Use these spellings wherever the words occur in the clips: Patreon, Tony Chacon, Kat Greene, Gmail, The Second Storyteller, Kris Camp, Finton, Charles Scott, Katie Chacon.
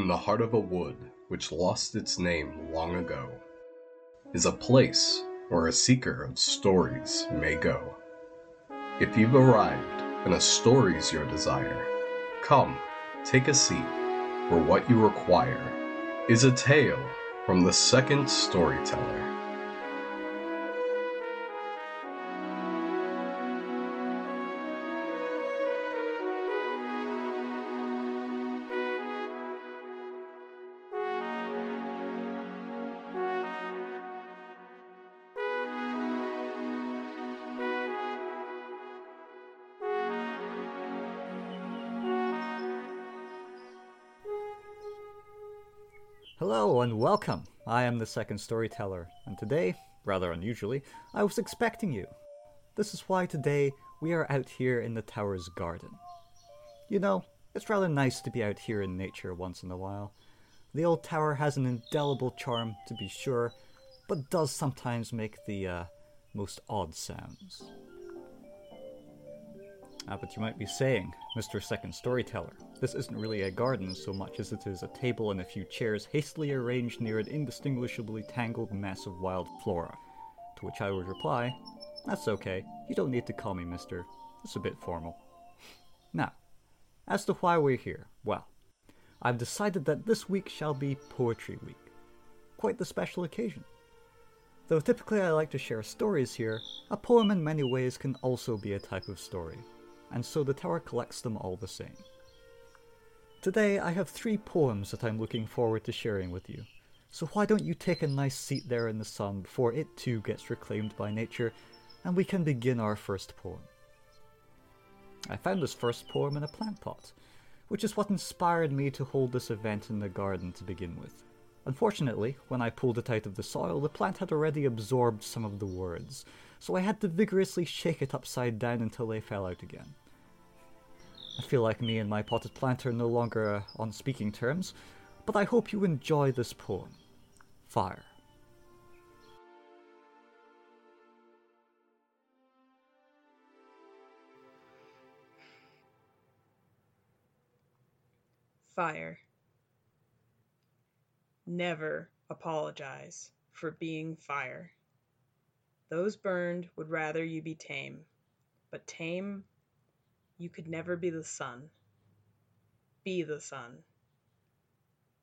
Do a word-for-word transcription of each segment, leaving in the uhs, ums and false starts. in the heart of a wood which lost its name long ago, is a place where a seeker of stories may go. If you've arrived and a story's your desire, come, take a seat, for what you require is a tale from the Second Storyteller. Hello and welcome. I am the Second Storyteller, and today, rather unusually, I was expecting you. This is why today we are out here in the tower's garden. You know, it's rather nice to be out here in nature once in a while. The old tower has an indelible charm, to be sure, but does sometimes make the uh, most odd sounds. Ah, but you might be saying, Mister Second Storyteller, this isn't really a garden so much as it is a table and a few chairs hastily arranged near an indistinguishably tangled mass of wild flora. To which I would reply, that's okay, you don't need to call me mister, it's a bit formal. Now, as to why we're here, well, I've decided that this week shall be Poetry Week. Quite the special occasion. Though typically I like to share stories here, a poem in many ways can also be a type of story. And so the tower collects them all the same. Today I have three poems that I'm looking forward to sharing with you, so why don't you take a nice seat there in the sun before it too gets reclaimed by nature, and we can begin our first poem. I found this first poem in a plant pot, which is what inspired me to hold this event in the garden to begin with. Unfortunately, when I pulled it out of the soil, the plant had already absorbed some of the words, so I had to vigorously shake it upside down until they fell out again. I feel like me and my potted plant are no longer uh, on speaking terms, but I hope you enjoy this poem. Fire. Fire. Never apologize for being fire. Those burned would rather you be tame, but tame, you could never be the sun. Be the sun.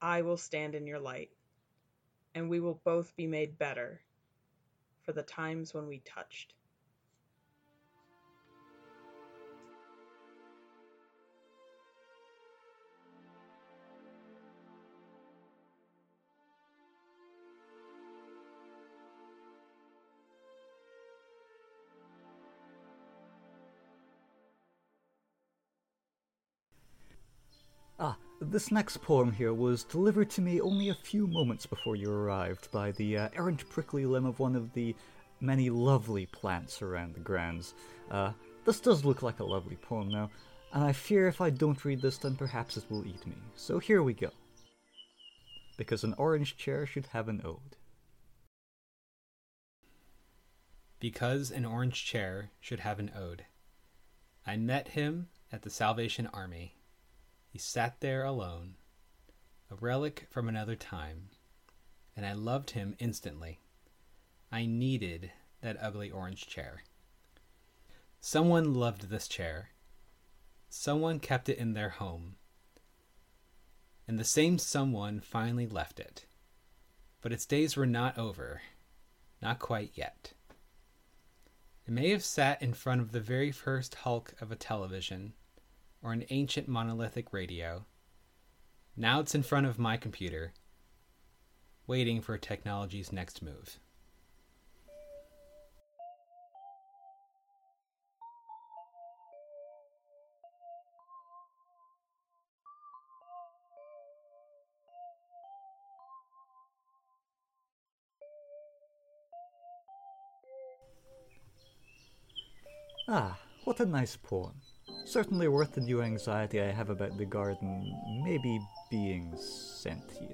I will stand in your light, and we will both be made better for the times when we touched. Ah, this next poem here was delivered to me only a few moments before you arrived by the uh, errant prickly limb of one of the many lovely plants around the grounds. Uh, this does look like a lovely poem now, and I fear if I don't read this then perhaps it will eat me. So here we go. Because an orange chair should have an ode. Because an orange chair should have an ode. I met him at the Salvation Army. He sat there alone, a relic from another time, and I loved him instantly. I needed that ugly orange chair. Someone loved this chair. Someone kept it in their home. And the same someone finally left it. But its days were not over, not quite yet. It may have sat in front of the very first hulk of a television, or an ancient monolithic radio. Now it's in front of my computer, waiting for technology's next move. Ah, what a nice poem. Certainly worth the new anxiety I have about the garden maybe being sentient.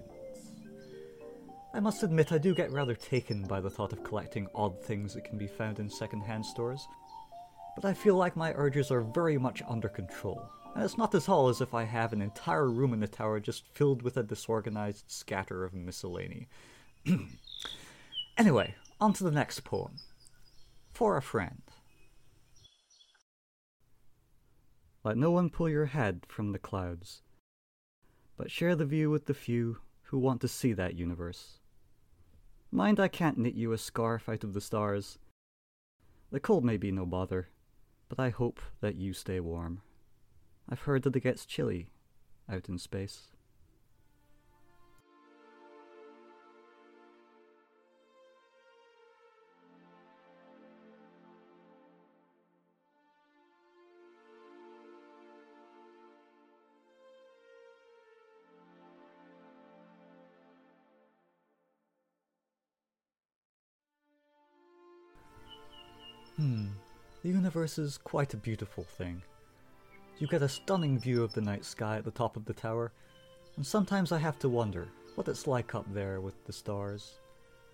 I must admit I do get rather taken by the thought of collecting odd things that can be found in second-hand stores, but I feel like my urges are very much under control, And it's not as all as if I have an entire room in the tower just filled with a disorganized scatter of miscellany. Anyway, on to the next poem. For a Friend. Let no one pull your head from the clouds, but share the view with the few who want to see that universe. Mind, I can't knit you a scarf out of the stars. The cold may be no bother, but I hope that you stay warm. I've heard that it gets chilly out in space. Hmm, the universe is quite a beautiful thing. You get a stunning view of the night sky at the top of the tower, and sometimes I have to wonder what it's like up there with the stars.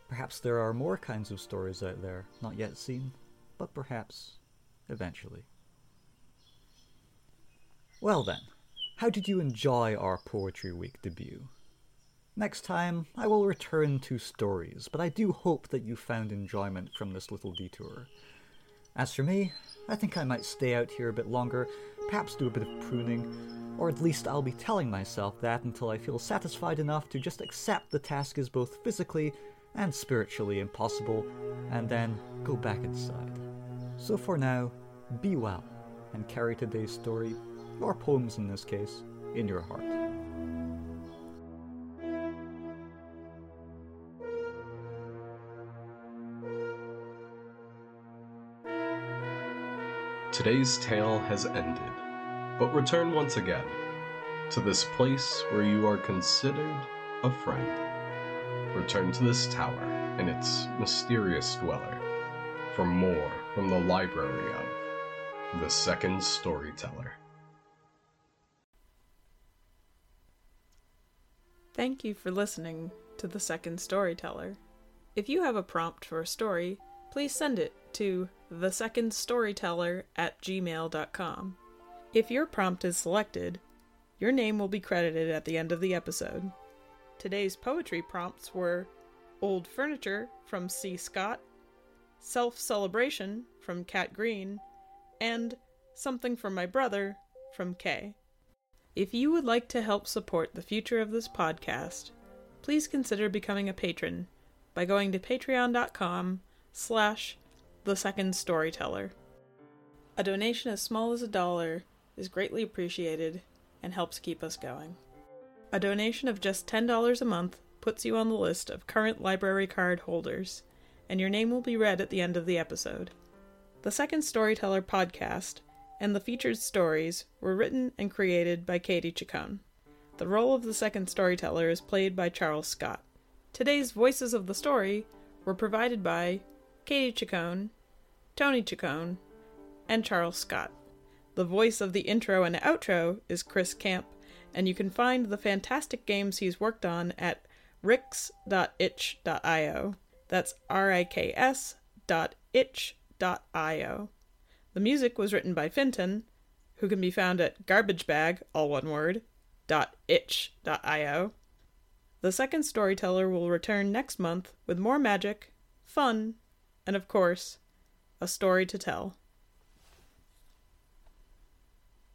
Perhaps there are more kinds of stories out there, not yet seen, but perhaps eventually. Well then, how did you enjoy our Poetry Week debut? Next time, I will return to stories, but I do hope that you found enjoyment from this little detour. As for me, I think I might stay out here a bit longer, perhaps do a bit of pruning, or at least I'll be telling myself that until I feel satisfied enough to just accept the task is both physically and spiritually impossible, and then go back inside. So for now, be well, and carry today's story, or poems in this case, in your heart. Today's tale has ended, but return once again to this place where you are considered a friend. Return to this tower and its mysterious dweller for more from the library of The Second Storyteller. Thank you for listening to The Second Storyteller. If you have a prompt for a story, please send it to the second storyteller at gmail dot com. If your prompt is selected, your name will be credited at the end of the episode. Today's poetry prompts were Old Furniture from C. Scott, Self-Celebration from Kat Greene, and Something for My Brother from Kay. If you would like to help support the future of this podcast, please consider becoming a patron by going to patreon dot com slash The Second Storyteller. A donation as small as a dollar is greatly appreciated and helps keep us going. A donation of just ten dollars a month puts you on the list of current library card holders, and your name will be read at the end of the episode. The Second Storyteller podcast and the featured stories were written and created by Katie Chacon. The role of the Second Storyteller is played by Charles Scott. Today's voices of the story were provided by Katie Chacon, Tony Chacon, and Charles Scott. The voice of the intro and outro is Kris Camp, and you can find the fantastic games he's worked on at riks dot itch dot io. That's R I K S dot itch dot I-O. The music was written by Finton, who can be found at garbagebag, all one word, dot itch dot I-O. The Second Storyteller will return next month with more magic, fun, and of course, a story to tell.